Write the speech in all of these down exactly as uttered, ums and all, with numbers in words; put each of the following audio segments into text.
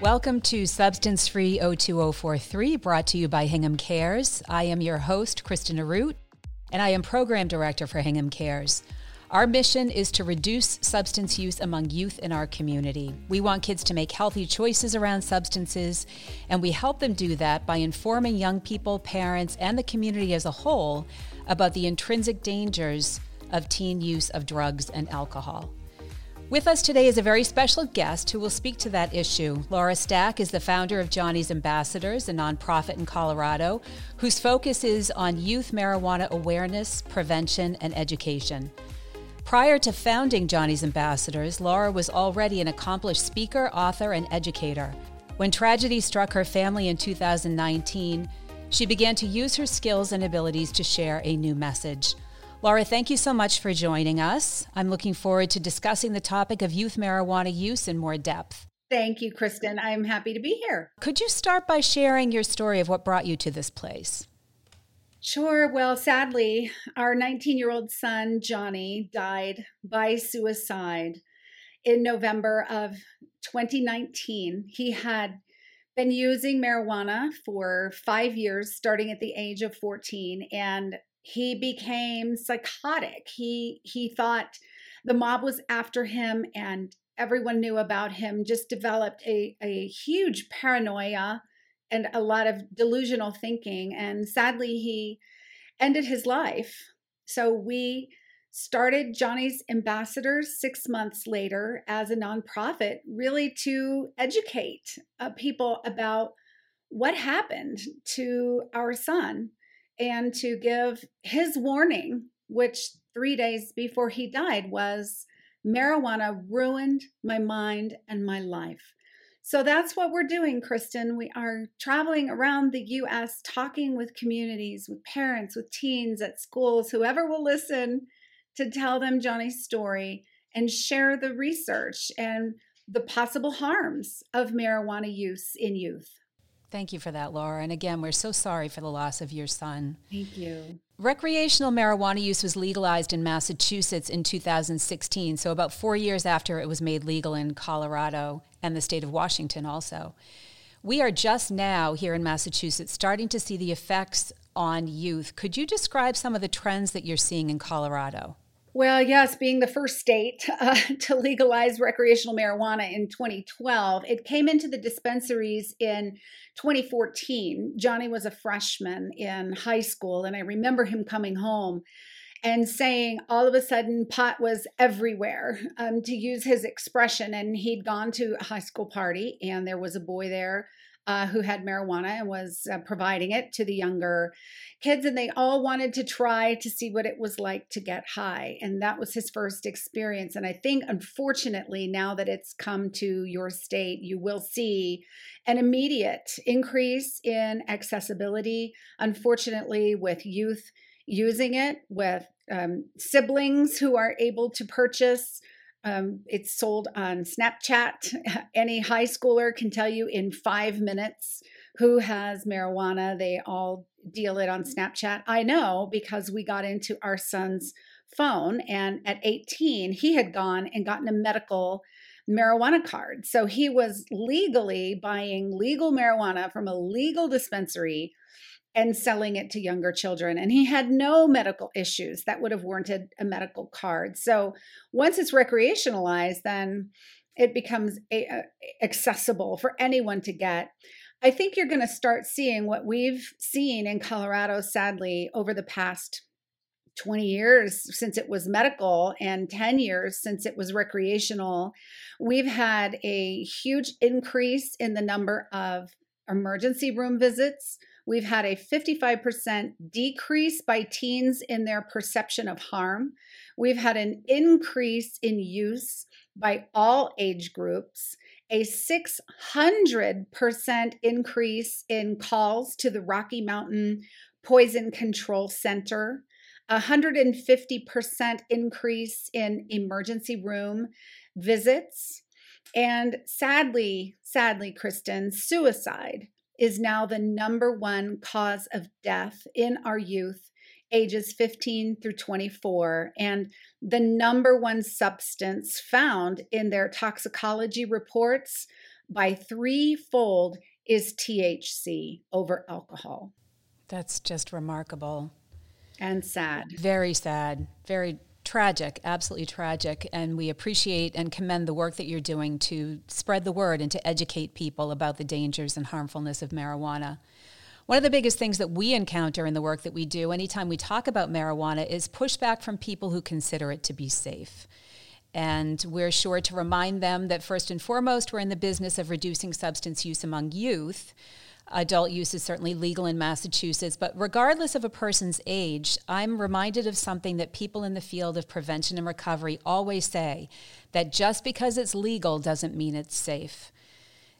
Welcome to Substance Free zero two zero four three, brought to you by Hingham Cares. I am your host, Kristen Arute, and I am Program Director for Hingham Cares. Our mission is to reduce substance use among youth in our community. We want kids to make healthy choices around substances, and we help them do that by informing young people, parents, and the community as a whole about the intrinsic dangers of teen use of drugs and alcohol. With us today is a very special guest who will speak to that issue. Laura Stack is the founder of Johnny's Ambassadors, a nonprofit in Colorado, whose focus is on youth marijuana awareness, prevention, and education. Prior to founding Johnny's Ambassadors, Laura was already an accomplished speaker, author, and educator. When tragedy struck her family in two thousand nineteen, she began to use her skills and abilities to share a new message. Laura, thank you so much for joining us. I'm looking forward to discussing the topic of youth marijuana use in more depth. Thank you, Kristen. I'm happy to be here. Could you start by sharing your story of what brought you to this place? Sure. Well, sadly, our nineteen-year-old son, Johnny, died by suicide in November of twenty nineteen. He had been using marijuana for five years, starting at the age of fourteen, and he became psychotic. He he thought the mob was after him and everyone knew about him, just developed a, a huge paranoia and a lot of delusional thinking. And sadly, he ended his life. So we started Johnny's Ambassadors six months later as a nonprofit, really to educate uh, people about what happened to our son, and to give his warning, which three days before he died was, marijuana ruined my mind and my life. So that's what we're doing, Kristen. We are traveling around the U S, talking with communities, with parents, with teens at schools, whoever will listen, to tell them Johnny's story and share the research and the possible harms of marijuana use in youth. Thank you for that, Laura. And again, we're so sorry for the loss of your son. Thank you. Recreational marijuana use was legalized in Massachusetts in two thousand sixteen, so about four years after it was made legal in Colorado and the state of Washington also. We are just now here in Massachusetts starting to see the effects on youth. Could you describe some of the trends that you're seeing in Colorado? Well, yes, being the first state uh, to legalize recreational marijuana in twenty twelve, it came into the dispensaries in twenty fourteen. Johnny was a freshman in high school, and I remember him coming home and saying all of a sudden pot was everywhere, um, to use his expression. And he'd gone to a high school party, and there was a boy there Uh, who had marijuana and was uh, providing it to the younger kids. And they all wanted to try to see what it was like to get high. And that was his first experience. And I think, unfortunately, now that it's come to your state, you will see an immediate increase in accessibility, unfortunately, with youth using it, with um, siblings who are able to purchase. Um, it's sold on Snapchat. Any high schooler can tell you in five minutes who has marijuana. They all deal it on Snapchat. I know, because we got into our son's phone, and at eighteen, he had gone and gotten a medical marijuana card. So he was legally buying legal marijuana from a legal dispensary and selling it to younger children. And he had no medical issues that would have warranted a medical card. So once it's recreationalized, then it becomes a, a, accessible for anyone to get. I think you're going to start seeing what we've seen in Colorado, sadly, over the past twenty years since it was medical and ten years since it was recreational. We've had a huge increase in the number of emergency room visits. We've had a fifty-five percent decrease by teens in their perception of harm. We've had an increase in use by all age groups, a six hundred percent increase in calls to the Rocky Mountain Poison Control Center, a one hundred fifty percent increase in emergency room visits, and sadly, sadly, Kristen, suicide is now the number one cause of death in our youth, ages fifteen through twenty-four, and the number one substance found in their toxicology reports by threefold is T H C over alcohol. That's just remarkable. And sad. Very sad. Very tragic. Absolutely tragic. And we appreciate and commend the work that you're doing to spread the word and to educate people about the dangers and harmfulness of marijuana. One of the biggest things that we encounter in the work that we do anytime we talk about marijuana is pushback from people who consider it to be safe. And we're sure to remind them that first and foremost, we're in the business of reducing substance use among youth. Adult use is certainly legal in Massachusetts, but regardless of a person's age, I'm reminded of something that people in the field of prevention and recovery always say, that just because it's legal doesn't mean it's safe.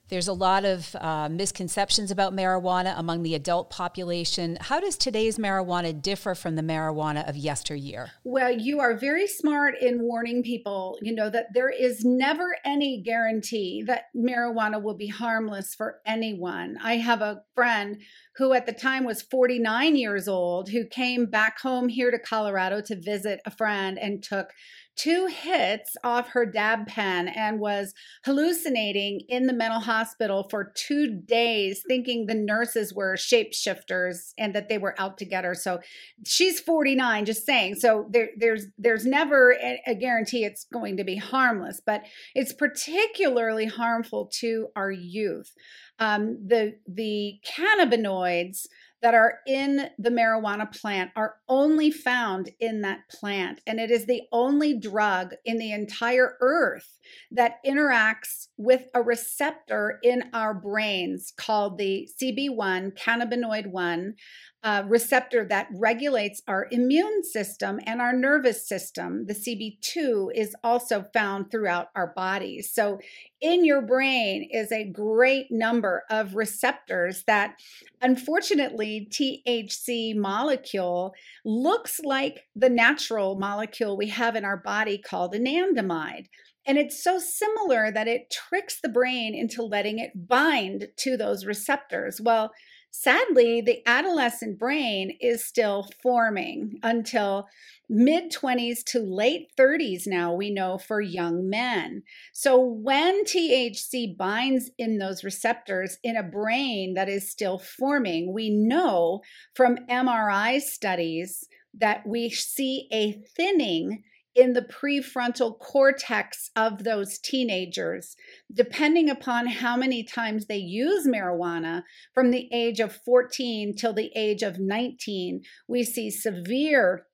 There's a lot of uh, misconceptions about marijuana among the adult population. How does today's marijuana differ from the marijuana of yesteryear? Well, you are very smart in warning people, you know, that there is never any guarantee that marijuana will be harmless for anyone. I have a friend who at the time was forty-nine years old who came back home here to Colorado to visit a friend and took two hits off her dab pen and was hallucinating in the mental hospital for two days, thinking the nurses were shapeshifters and that they were out to get her. So she's forty-nine, just saying. So there, there's there's never a guarantee it's going to be harmless, but it's particularly harmful to our youth. Um, the the cannabinoids that are in the marijuana plant are only found in that plant. And it is the only drug in the entire earth that interacts with a receptor in our brains called the C B one, cannabinoid one, uh, receptor that regulates our immune system and our nervous system. The C B two is also found throughout our bodies. So in your brain is a great number of receptors that, unfortunately, T H C molecule looks like the natural molecule we have in our body called anandamide. And it's so similar that it tricks the brain into letting it bind to those receptors. Well, sadly, the adolescent brain is still forming until mid-twenties to late thirties now, we know, for young men. So when T H C binds in those receptors in a brain that is still forming, we know from M R I studies that we see a thinning in the prefrontal cortex of those teenagers, depending upon how many times they use marijuana from the age of fourteen till the age of nineteen, we see severe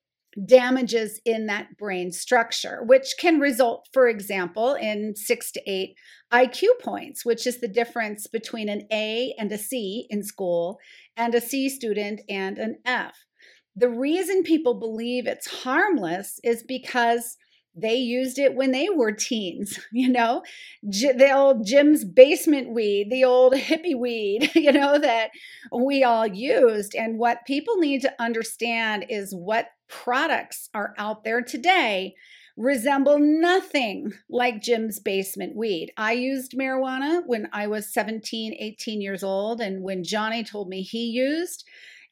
damages in that brain structure, which can result, for example, in six to eight I Q points, which is the difference between an A and a C in school and a C student and an F. The reason people believe it's harmless is because they used it when they were teens, you know, G- the old Jim's basement weed, the old hippie weed, you know, that we all used. And what people need to understand is what products are out there today resemble nothing like Jim's basement weed. I used marijuana when I was seventeen, eighteen years old. And when Johnny told me he used,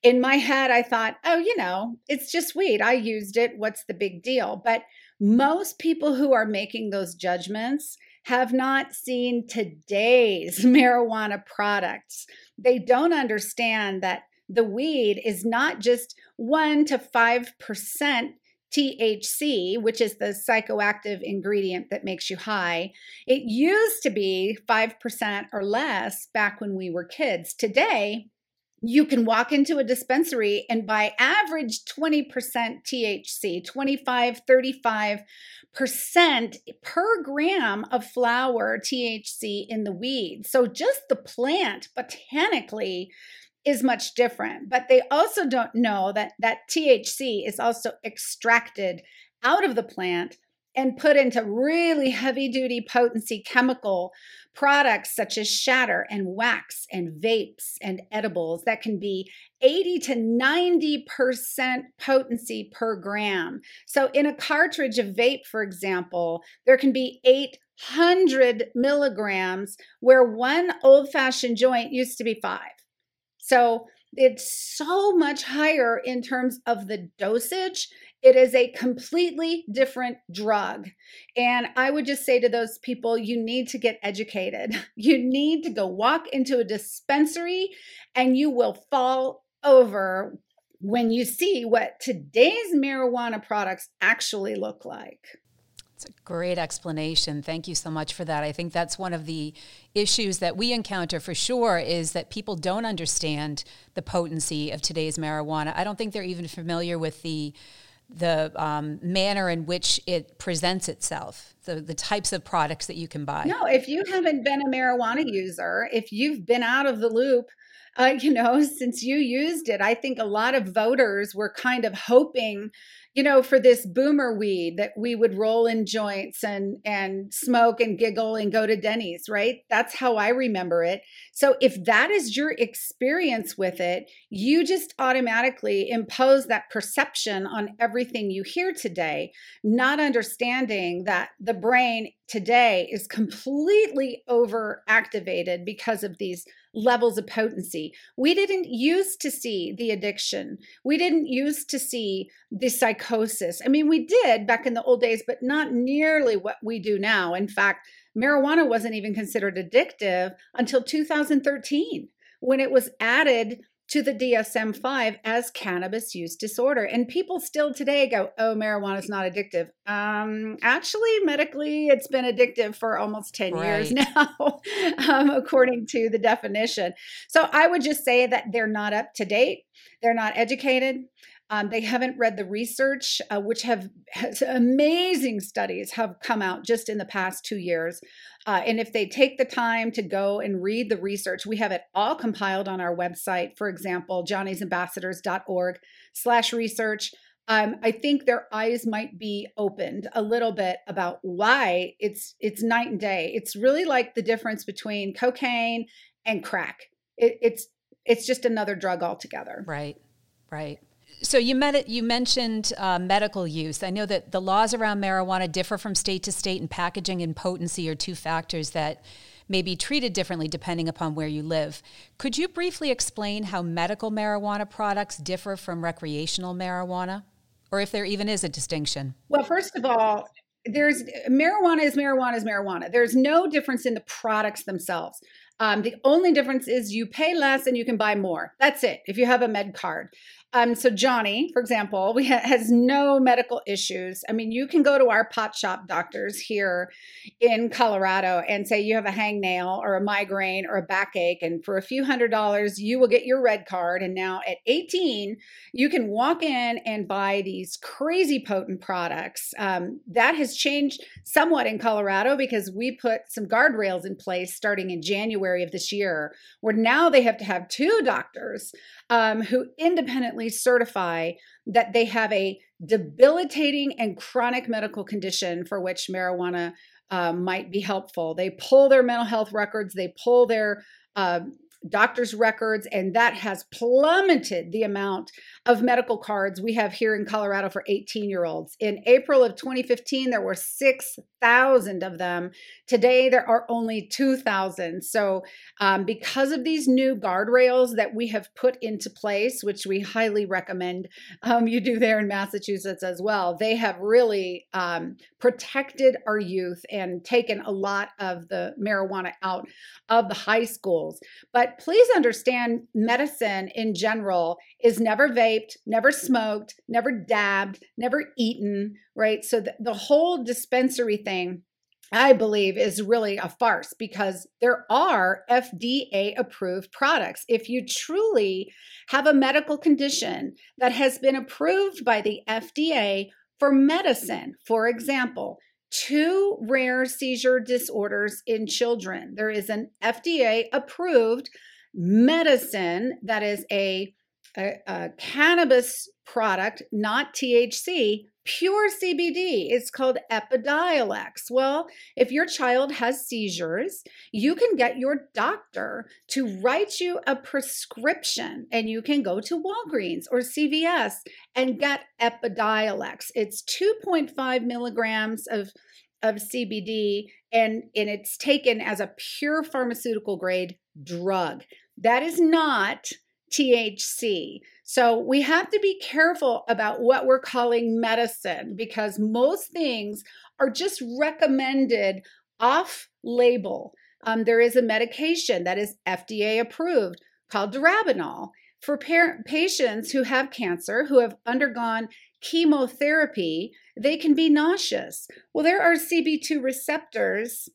in my head, I thought, oh, you know, it's just weed. I used it. What's the big deal? But most people who are making those judgments have not seen today's marijuana products. They don't understand that the weed is not just one to five percent T H C, which is the psychoactive ingredient that makes you high. It used to be five percent or less back when we were kids. Today, you can walk into a dispensary and buy average twenty percent T H C, twenty-five, thirty-five percent per gram of flower T H C in the weed. So just the plant botanically is much different. But they also don't know that that T H C is also extracted out of the plant and put into really heavy-duty potency chemical products such as shatter and wax and vapes and edibles that can be eighty to ninety percent potency per gram. So in a cartridge of vape, for example, there can be eight hundred milligrams where one old-fashioned joint used to be five. So it's so much higher in terms of the dosage. It is a completely different drug. And I would just say to those people, you need to get educated. You need to go walk into a dispensary and you will fall over when you see what today's marijuana products actually look like. It's a great explanation. Thank you so much for that. I think that's one of the issues that we encounter for sure is that people don't understand the potency of today's marijuana. I don't think they're even familiar with the the um, manner in which it presents itself, the, the types of products that you can buy. No, if you haven't been a marijuana user, if you've been out of the loop, uh, you know, since you used it, I think a lot of voters were kind of hoping, you know, for this boomer weed that we would roll in joints and and smoke and giggle and go to Denny's, right? That's how I remember it. So if that is your experience with it, you just automatically impose that perception on everything you hear today, not understanding that the brain today is completely overactivated because of these levels of potency. We didn't used to see the addiction. We didn't used to see the psychosis. I mean, we did back in the old days, but not nearly what we do now. In fact, marijuana wasn't even considered addictive until two thousand thirteen, when it was added to the D S M five as cannabis use disorder. And people still today go, oh, marijuana is not addictive. Um, actually, medically, it's been addictive for almost ten right. years now, um, according to the definition. So I would just say that they're not up to date. They're not educated. Um, they haven't read the research, uh, which have has amazing studies have come out just in the past two years. Uh, and if they take the time to go and read the research, we have it all compiled on our website. For example, johnny's ambassadors dot org slash research. Um, I think their eyes might be opened a little bit about why it's it's night and day. It's really like the difference between cocaine and crack. It, it's it's just another drug altogether. Right, right. So you, met, you mentioned uh, medical use. I know that the laws around marijuana differ from state to state, and packaging and potency are two factors that may be treated differently depending upon where you live. Could you briefly explain how medical marijuana products differ from recreational marijuana, or if there even is a distinction? Well, first of all, there's marijuana is marijuana is marijuana. There's no difference in the products themselves. Um, the only difference is you pay less and you can buy more. That's it, if you have a med card. Um, so Johnny, for example, we ha- has no medical issues. I mean, you can go to our pot shop doctors here in Colorado and say you have a hangnail or a migraine or a backache, and for a few hundred dollars, you will get your red card. And now at eighteen, you can walk in and buy these crazy potent products. Um, that has changed somewhat in Colorado because we put some guardrails in place starting in January of this year, where now they have to have two doctors um, who independently certify that they have a debilitating and chronic medical condition for which marijuana uh, might be helpful. They pull their mental health records, they pull their uh, doctor's records, and that has plummeted the amount of medical cards we have here in Colorado for eighteen-year-olds. In April of twenty fifteen, there were six thousand of them. Today, there are only two thousand. So um, because of these new guardrails that we have put into place, which we highly recommend um, you do there in Massachusetts as well, they have really um, protected our youth and taken a lot of the marijuana out of the high schools. But please understand, medicine in general is never vaped, never smoked, never dabbed, never eaten, right? So the, the whole dispensary thing, I believe, is really a farce because there are F D A-approved products. If you truly have a medical condition that has been approved by the F D A for medicine, for example, two rare seizure disorders in children. There is an F D A-approved medicine that is a, a, a cannabis product, not T H C, pure C B D. It's called Epidiolex. Well, if your child has seizures, you can get your doctor to write you a prescription, and you can go to Walgreens or C V S and get Epidiolex. It's two point five milligrams of, of C B D, and, and it's taken as a pure pharmaceutical grade drug. That is not T H C. So we have to be careful about what we're calling medicine, because most things are just recommended off-label. Um, there is a medication that is F D A approved called Dronabinol for par- patients who have cancer, who have undergone chemotherapy. They can be nauseous. Well, there are C B two receptors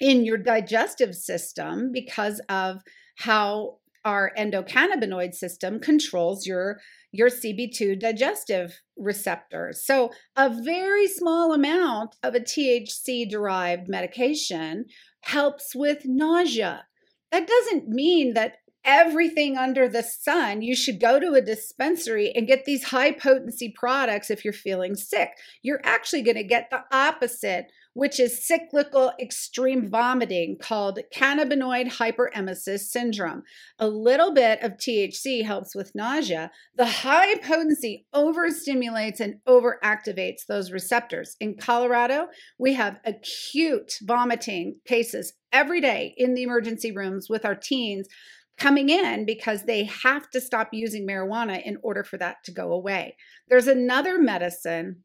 in your digestive system because of how our endocannabinoid system controls your, your C B two digestive receptors. So a very small amount of a T H C-derived medication helps with nausea. That doesn't mean that everything under the sun, you should go to a dispensary and get these high potency products if you're feeling sick. You're actually going to get the opposite, which is cyclical extreme vomiting called cannabinoid hyperemesis syndrome. A little bit of T H C helps with nausea. The high potency overstimulates and overactivates those receptors. In Colorado, we have acute vomiting cases every day in the emergency rooms with our teens coming in because they have to stop using marijuana in order for that to go away. There's another medicine,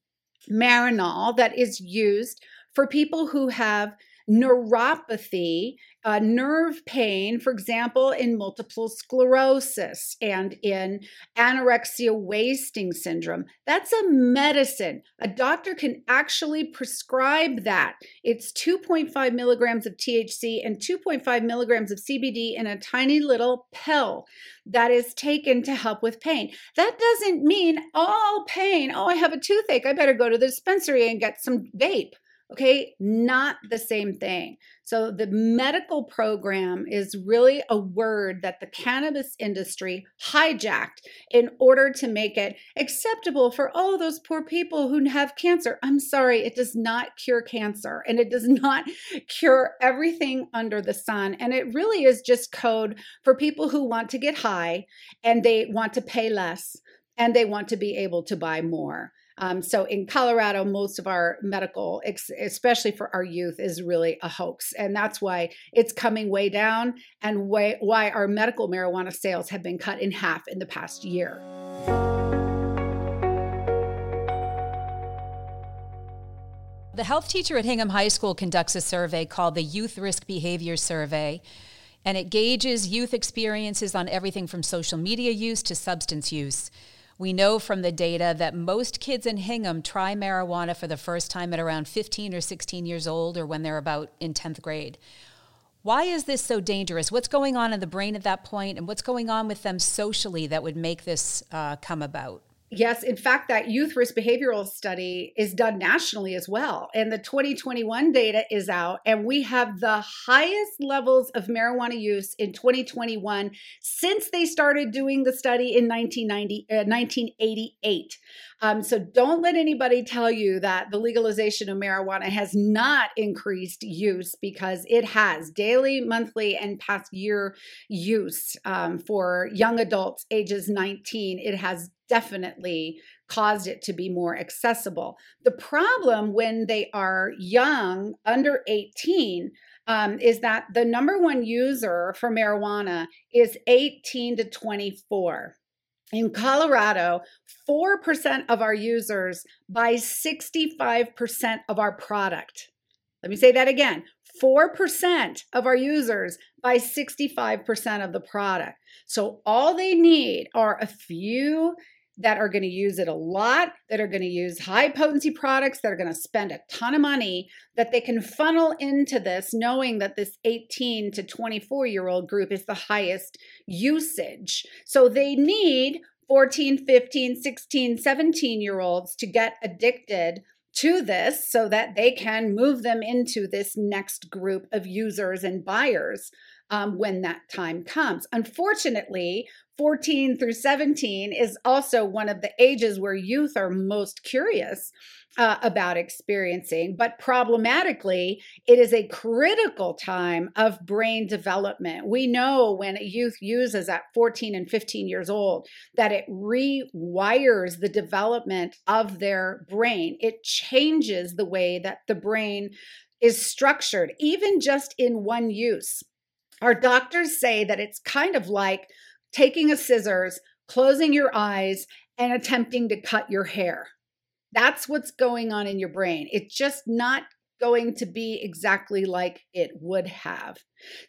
Marinol, that is used for people who have neuropathy, uh, nerve pain, for example, in multiple sclerosis and in anorexia wasting syndrome. That's a medicine. A doctor can actually prescribe that. It's two point five milligrams of T H C and two point five milligrams of C B D in a tiny little pill that is taken to help with pain. That doesn't mean all pain. Oh, I have a toothache. I better go to the dispensary and get some vape. Okay, not the same thing. So the medical program is really a word that the cannabis industry hijacked in order to make it acceptable for all those poor people who have cancer. I'm sorry, it does not cure cancer, and it does not cure everything under the sun. And it really is just code for people who want to get high and they want to pay less and they want to be able to buy more. Um, so in Colorado, most of our medical, especially for our youth, is really a hoax. And that's why it's coming way down and way, why our medical marijuana sales have been cut in half in the past year. The health teacher at Hingham High School conducts a survey called the Youth Risk Behavior Survey, and it gauges youth experiences on everything from social media use to substance use. We know from the data that most kids in Hingham try marijuana for the first time at around fifteen or sixteen years old, or when they're about in tenth grade. Why is this so dangerous? What's going on in the brain at that point, and what's going on with them socially that would make this uh, come about? Yes, in fact, that youth risk behavioral study is done nationally as well. And the twenty twenty-one data is out, and we have the highest levels of marijuana use in twenty twenty-one since they started doing the study in nineteen eighty-eight. Um, so don't let anybody tell you that the legalization of marijuana has not increased use, because it has. Daily, monthly, and past year use um, for young adults ages nineteen, it has definitely caused it to be more accessible. The problem when they are young, under eighteen, um, is that the number one user for marijuana is eighteen to twenty-four. In Colorado, four percent of our users buy sixty-five percent of our product. Let me say that again. four percent of our users buy sixty-five percent of the product. So all they need are a few that are going to use it a lot, that are going to use high potency products, that are going to spend a ton of money, that they can funnel into this, knowing that this eighteen to twenty-four year old group is the highest usage. So they need fourteen, fifteen, sixteen, seventeen year olds to get addicted to this so that they can move them into this next group of users and buyers um, when that time comes. Unfortunately, fourteen through seventeen is also one of the ages where youth are most curious uh, about experiencing, but problematically, it is a critical time of brain development. We know when a youth uses at fourteen and fifteen years old that it rewires the development of their brain. It changes the way that the brain is structured, even just in one use. Our doctors say that it's kind of like taking a scissors, closing your eyes, and attempting to cut your hair. That's what's going on in your brain. It's just not going to be exactly like it would have.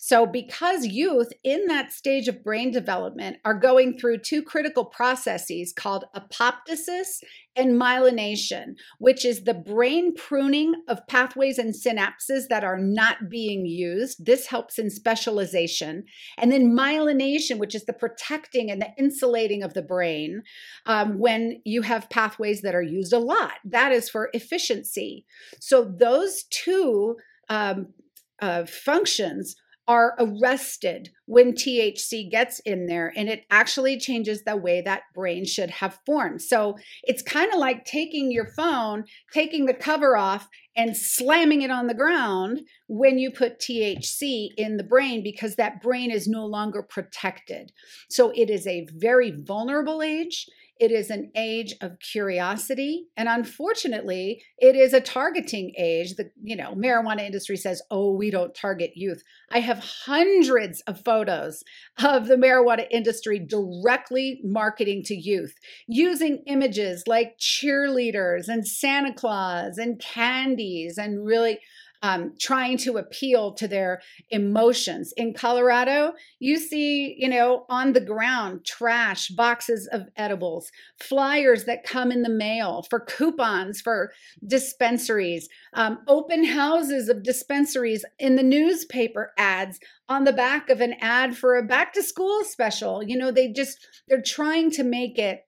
So because youth in that stage of brain development are going through two critical processes called apoptosis and myelination, which is the brain pruning of pathways and synapses that are not being used. This helps in specialization. And then myelination, which is the protecting and the insulating of the brain um, when you have pathways that are used a lot. That is for efficiency. So those two um, Uh, functions are arrested when T H C gets in there, and it actually changes the way that brain should have formed. So it's kind of like taking your phone, taking the cover off, and slamming it on the ground when you put T H C in the brain, because that brain is no longer protected. So it is a very vulnerable age. It is an age of curiosity, and unfortunately, it is a targeting age. The you know, marijuana industry says, oh, we don't target youth. I have hundreds of photos of the marijuana industry directly marketing to youth, using images like cheerleaders and Santa Claus and candies and really Um, trying to appeal to their emotions. In Colorado, you see, you know, on the ground, trash, boxes of edibles, flyers that come in the mail for coupons for dispensaries, um, open houses of dispensaries in the newspaper ads on the back of an ad for a back to school special. You know, they just, they're trying to make it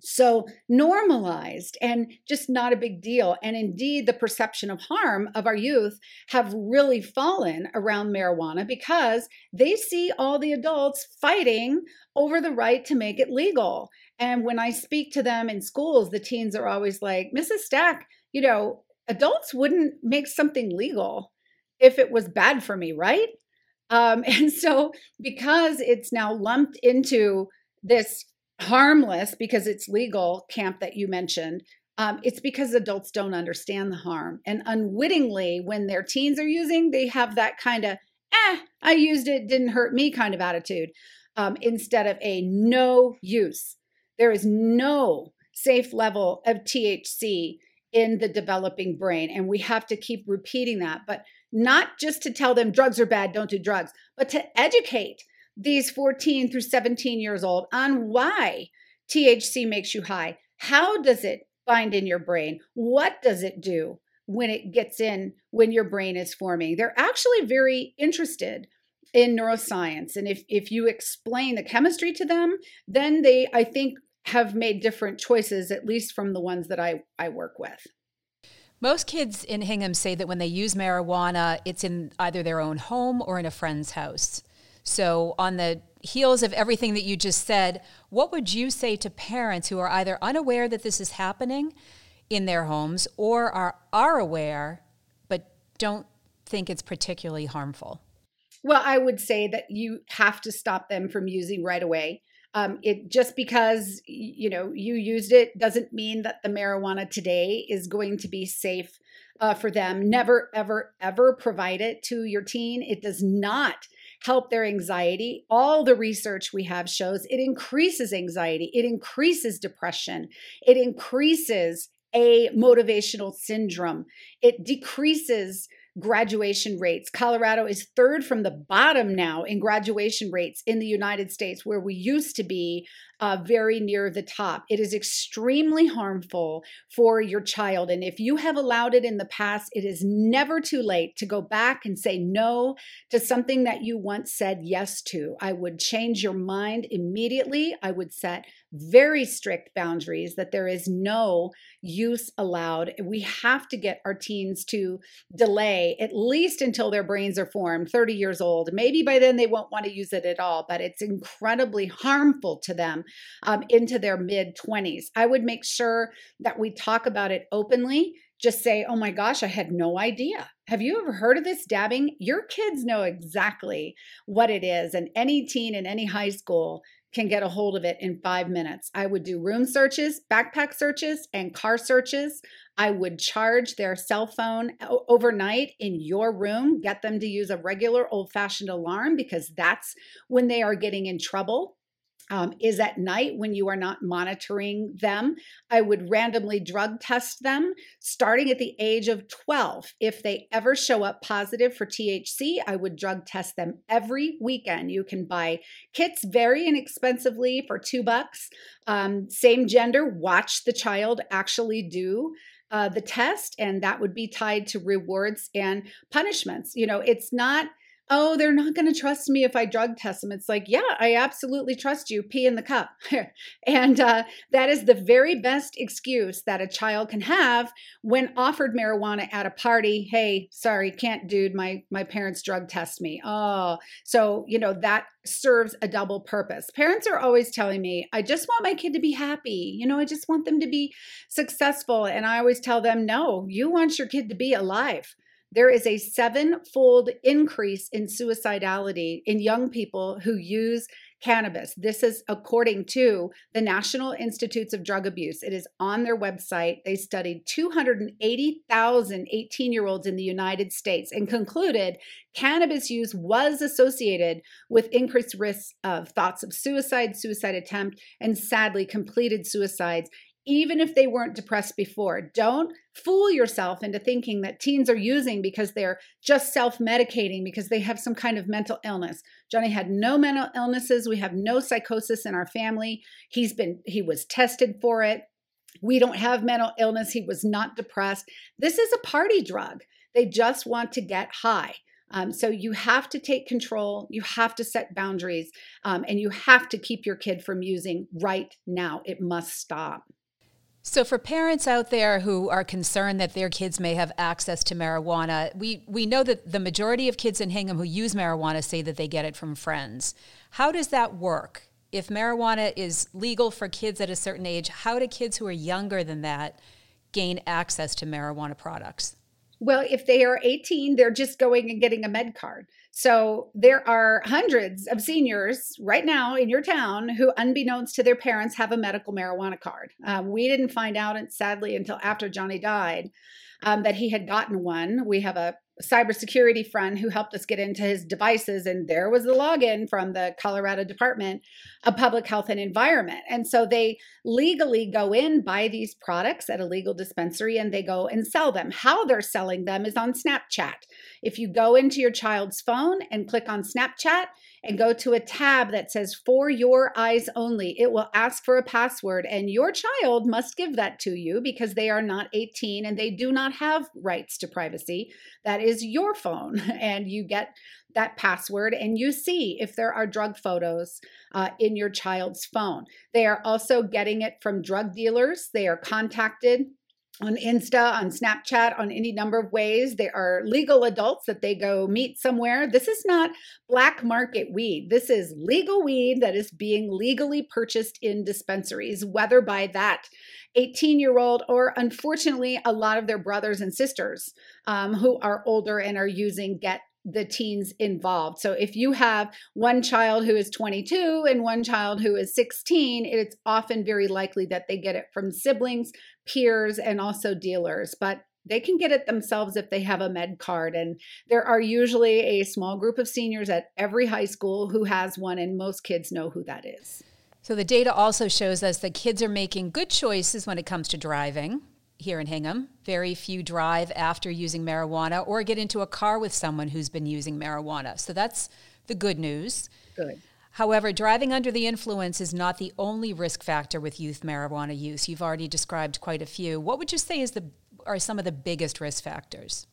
so normalized and just not a big deal. And indeed, the perception of harm of our youth have really fallen around marijuana because they see all the adults fighting over the right to make it legal. And when I speak to them in schools, the teens are always like, Missus Stack, you know, adults wouldn't make something legal if it was bad for me, right? Um, and so because it's now lumped into this harmless because it's legal camp that you mentioned, um, it's because adults don't understand the harm. And unwittingly, when their teens are using, they have that kind of, eh, I used it, didn't hurt me kind of attitude, um, instead of a no use. There is no safe level of T H C in the developing brain. And we have to keep repeating that, but not just to tell them drugs are bad, don't do drugs, but to educate these fourteen through seventeen years old on why T H C makes you high. How does it bind in your brain? What does it do when it gets in, when your brain is forming? They're actually very interested in neuroscience. And if, if you explain the chemistry to them, then they, I think, have made different choices, at least from the ones that I, I work with. Most kids in Hingham say that when they use marijuana, it's in either their own home or in a friend's house. So on the heels of everything that you just said, what would you say to parents who are either unaware that this is happening in their homes or are, are aware but don't think it's particularly harmful? Well, I would say that you have to stop them from using right away. Um, it just because, you know, you used it doesn't mean that the marijuana today is going to be safe uh, for them. Never, ever, ever provide it to your teen. It does not help their anxiety. All the research we have shows it increases anxiety. It increases depression. It increases a motivational syndrome. It decreases graduation rates. Colorado is third from the bottom now in graduation rates in the United States, where we used to be uh, very near the top. It is extremely harmful for your child. And if you have allowed it in the past, it is never too late to go back and say no to something that you once said yes to. I would change your mind immediately. I would set very strict boundaries that there is no use allowed. We have to get our teens to delay at least until their brains are formed, thirty years old. Maybe by then they won't want to use it at all, but it's incredibly harmful to them um, into their mid twenties. I would make sure that we talk about it openly. Just say, oh my gosh, I had no idea. Have you ever heard of this dabbing? Your kids know exactly what it is, and any teen in any high school can get a hold of it in five minutes. I would do room searches, backpack searches, and car searches. I would charge their cell phone overnight in your room, get them to use a regular old-fashioned alarm because that's when they are getting in trouble. Um, is at night when you are not monitoring them. I would randomly drug test them starting at the age of twelve. If they ever show up positive for T H C, I would drug test them every weekend. You can buy kits very inexpensively for two bucks. Um, same gender, watch the child actually do uh, the test, and that would be tied to rewards and punishments. You know, it's not, oh, they're not going to trust me if I drug test them. It's like, yeah, I absolutely trust you. Pee in the cup. And uh, that is the very best excuse that a child can have when offered marijuana at a party. Hey, sorry, can't, dude. My my parents drug test me. Oh, so, you know, that serves a double purpose. Parents are always telling me, I just want my kid to be happy. You know, I just want them to be successful. And I always tell them, no, you want your kid to be alive. There is a seven-fold increase in suicidality in young people who use cannabis. This is according to the National Institutes of Drug Abuse. It is on their website. They studied two hundred eighty thousand eighteen-year-olds in the United States and concluded cannabis use was associated with increased risks of thoughts of suicide, suicide attempt, and sadly, completed suicides, even if they weren't depressed before. Don't fool yourself into thinking that teens are using because they're just self-medicating because they have some kind of mental illness. Johnny had no mental illnesses. We have no psychosis in our family. He's been, he was tested for it. We don't have mental illness. He was not depressed. This is a party drug. They just want to get high. Um, so you have to take control, you have to set boundaries, um, and you have to keep your kid from using right now. It must stop. So for parents out there who are concerned that their kids may have access to marijuana, we, we know that the majority of kids in Hingham who use marijuana say that they get it from friends. How does that work? If marijuana is legal for kids at a certain age, how do kids who are younger than that gain access to marijuana products? Well, if they are eighteen, they're just going and getting a med card. So there are hundreds of seniors right now in your town who, unbeknownst to their parents, have a medical marijuana card. Um, we didn't find out, sadly, until after Johnny died, um, that he had gotten one. We have a cybersecurity friend who helped us get into his devices, and there was the login from the Colorado Department of Public Health and Environment. And so they legally go in, buy these products at a legal dispensary, and they go and sell them. How they're selling them is on Snapchat. If you go into your child's phone and click on Snapchat and go to a tab that says "For Your Eyes Only," it will ask for a password, and your child must give that to you because they are not eighteen and they do not have rights to privacy. That is your phone, and you get that password, and you see if there are drug photos uh, in your child's phone. They are also getting it from drug dealers. They are contacted on Insta, on Snapchat, on any number of ways. There are legal adults that they go meet somewhere. This is not black market weed. This is legal weed that is being legally purchased in dispensaries, whether by that eighteen-year-old or, unfortunately, a lot of their brothers and sisters um, who are older and are using get the teens involved. So if you have one child who is twenty-two and one child who is sixteen, it's often very likely that they get it from siblings, peers, and also dealers. But they can get it themselves if they have a med card. And there are usually a small group of seniors at every high school who has one, and most kids know who that is. So the data also shows us that kids are making good choices when it comes to driving. Here in Hingham, very few drive after using marijuana or get into a car with someone who's been using marijuana. So that's the good news. Good. However, driving under the influence is not the only risk factor with youth marijuana use. You've already described quite a few. What would you say is the are some of the biggest risk factors?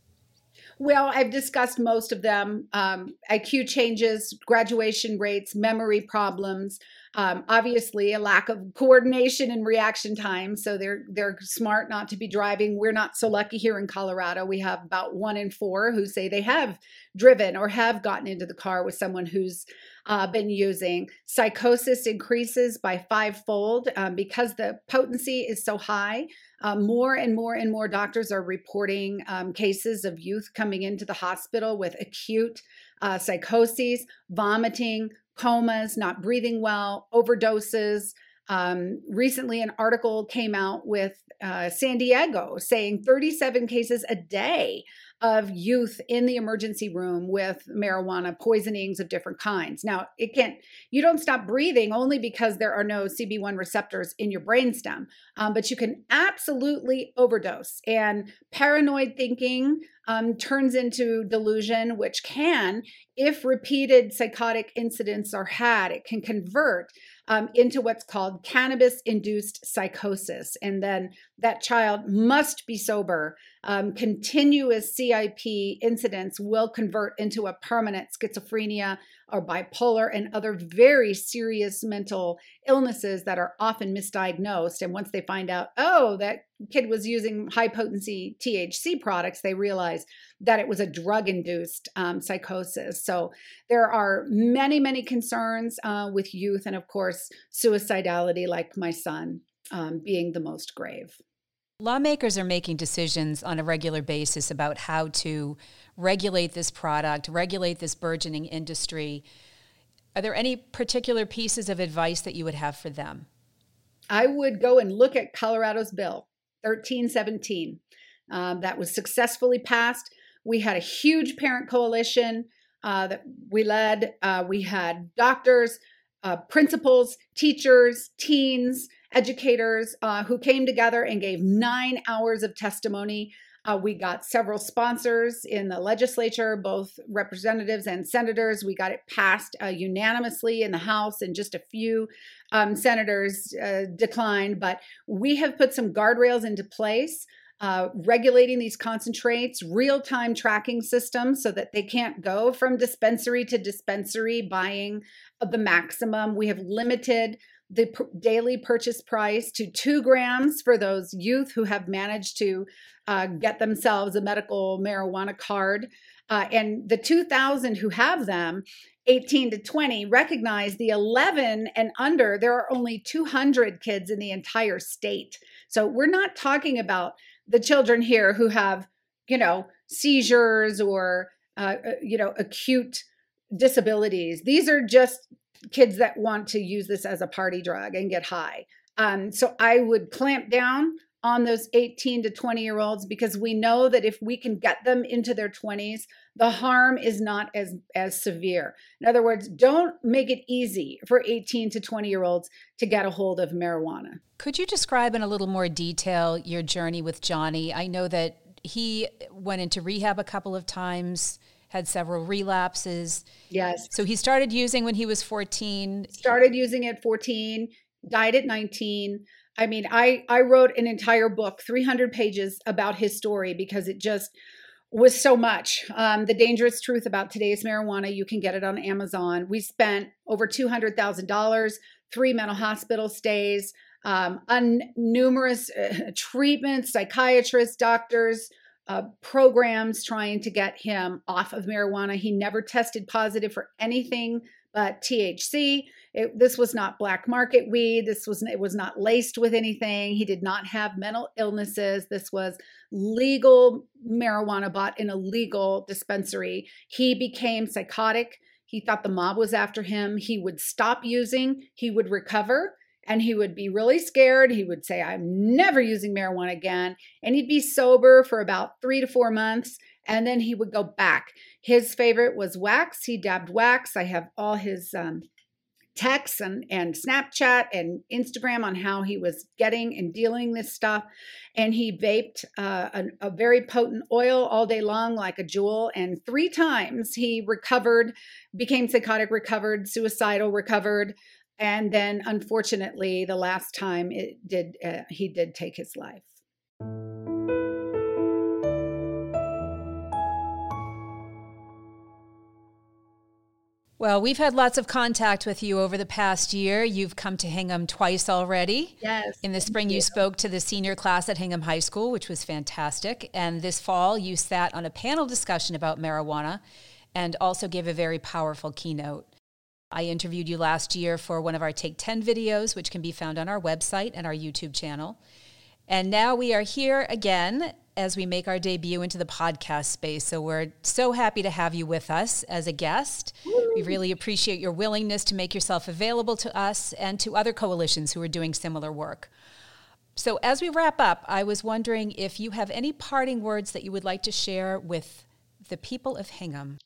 Well, I've discussed most of them. Um, I Q changes, graduation rates, memory problems, um, obviously a lack of coordination and reaction time. So they're they're smart not to be driving. We're not so lucky here in Colorado. We have about one in four who say they have driven or have gotten into the car with someone who's uh, been using. Psychosis increases by fivefold um, because the potency is so high. Uh, more and more and more doctors are reporting um, cases of youth coming into the hospital with acute uh, psychoses, vomiting, comas, not breathing well, overdoses. Um, recently, an article came out with uh, San Diego saying thirty-seven cases a day of youth in the emergency room with marijuana poisonings of different kinds. Now, again, you don't stop breathing only because there are no C B one receptors in your brainstem, um, but you can absolutely overdose. And paranoid thinking um, turns into delusion, which can, if repeated psychotic incidents are had, it can convert um, into what's called cannabis-induced psychosis. And then that child must be sober. Um, continuous C I P incidents will convert into a permanent schizophrenia or bipolar and other very serious mental illnesses that are often misdiagnosed. And once they find out, oh, that kid was using high potency T H C products, they realize that it was a drug-induced um, psychosis. So there are many, many concerns uh, with youth and, of course, suicidality, like my son um, being the most grave. Lawmakers are making decisions on a regular basis about how to regulate this product, regulate this burgeoning industry. Are there any particular pieces of advice that you would have for them? I would go and look at Colorado's bill thirteen seventeen. Um, that was successfully passed. We had a huge parent coalition uh, that we led. Uh, we had doctors, uh, principals, teachers, teens, educators uh, who came together and gave nine hours of testimony. Uh, we got several sponsors in the legislature, both representatives and senators. We got it passed uh, unanimously in the House, and just a few um, senators uh, declined. But we have put some guardrails into place, uh, regulating these concentrates, real-time tracking systems so that they can't go from dispensary to dispensary buying of the maximum. We have limited the p- daily purchase price to two grams for those youth who have managed to uh, get themselves a medical marijuana card. Uh, and the two thousand who have them, eighteen to twenty, recognize the eleven and under, there are only two hundred kids in the entire state. So we're not talking about the children here who have, you know, seizures or, uh, you know, acute disabilities. These are just kids that want to use this as a party drug and get high. Um, so I would clamp down on those eighteen to twenty year olds, because we know that if we can get them into their twenties, the harm is not as, as severe. In other words, don't make it easy for eighteen to twenty year olds to get a hold of marijuana. Could you describe in a little more detail your journey with Johnny? I know that he went into rehab a couple of times, had several relapses. Yes. So he started using when he was fourteen. Started using at fourteen, died at nineteen. I mean, I, I wrote an entire book, three hundred pages about his story, because it just was so much. Um, the dangerous truth about today's marijuana, you can get it on Amazon. We spent over two hundred thousand dollars, three mental hospital stays, um, un- numerous uh, treatments, psychiatrists, doctors, Uh, programs trying to get him off of marijuana. He never tested positive for anything but T H C. It, this was not black market weed. This was it was not laced with anything. He did not have mental illnesses. This was legal marijuana bought in a legal dispensary. He became psychotic. He thought the mob was after him. He would stop using. He would recover. And he would be really scared. He would say, I'm never using marijuana again. And he'd be sober for about three to four months. And then he would go back. His favorite was wax. He dabbed wax. I have all his um, texts and, and Snapchat and Instagram on how he was getting and dealing this stuff. And he vaped uh, a, a very potent oil all day long, like a Juul. And three times he recovered, became psychotic, recovered, suicidal, recovered. And then, unfortunately, the last time it did, uh, he did take his life. Well, we've had lots of contact with you over the past year. You've come to Hingham twice already. Yes. In the spring, you. you spoke to the senior class at Hingham High School, which was fantastic. And this fall, you sat on a panel discussion about marijuana and also gave a very powerful keynote. I interviewed you last year for one of our Take ten videos, which can be found on our website and our YouTube channel. And now we are here again as we make our debut into the podcast space. So we're so happy to have you with us as a guest. We really appreciate your willingness to make yourself available to us and to other coalitions who are doing similar work. So as we wrap up, I was wondering if you have any parting words that you would like to share with the people of Hingham.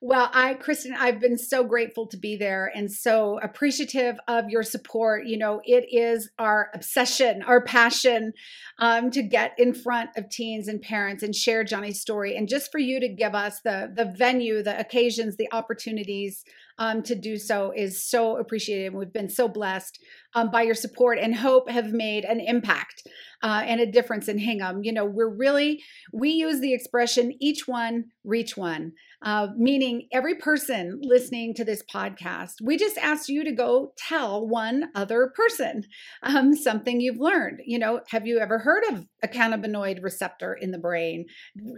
Well, I, Kristen, I've been so grateful to be there and so appreciative of your support. You know, it is our obsession, our passion um, to get in front of teens and parents and share Johnny's story. And just for you to give us the, the venue, the occasions, the opportunities um, to do so is so appreciated. We've been so blessed um, by your support and hope have made an impact uh, and a difference in Hingham. You know, we're really, we use the expression, each one, reach one. Uh, meaning every person listening to this podcast, we just asked you to go tell one other person um, something you've learned. You know, have you ever heard of a cannabinoid receptor in the brain?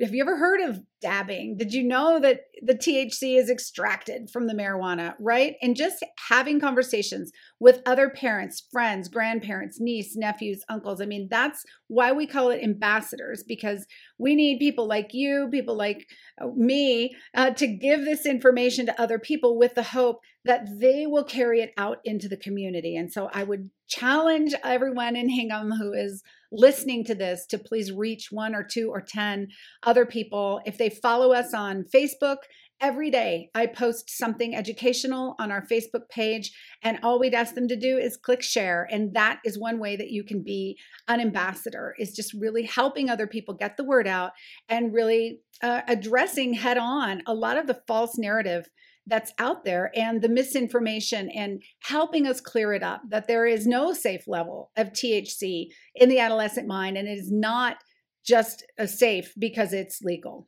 Have you ever heard of dabbing? Did you know that the T H C is extracted from the marijuana, right? And just having conversations with other parents, friends, grandparents, niece, nephews, uncles. I mean, that's why we call it ambassadors, because we need people like you, people like me, uh, to give this information to other people with the hope that they will carry it out into the community. And so I would challenge everyone in Hingham who is listening to this to please reach one or two or ten other people. If they follow us on Facebook, every day I post something educational on our Facebook page, and all we'd ask them to do is click share. And that is one way that you can be an ambassador, is just really helping other people get the word out and really uh, addressing head on a lot of the false narrative that's out there and the misinformation, and helping us clear it up that there is no safe level of T H C in the adolescent mind, and it is not just a safe because it's legal.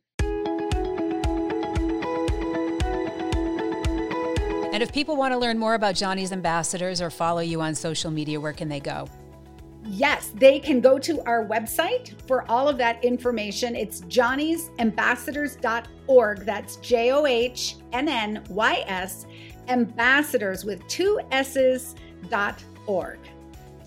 And if people want to learn more about Johnny's Ambassadors or follow you on social media, where can they go? Yes, they can go to our website for all of that information. It's johnnys ambassadors dot org. That's J O H N N Y S, ambassadors with two S's dot org.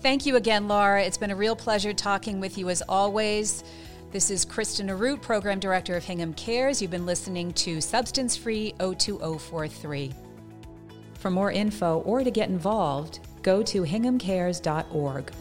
Thank you again, Laura. It's been a real pleasure talking with you as always. This is Kristen Arute, Program Director of Hingham Cares. You've been listening to Substance Free zero two zero four three. For more info or to get involved, go to hingham cares dot org.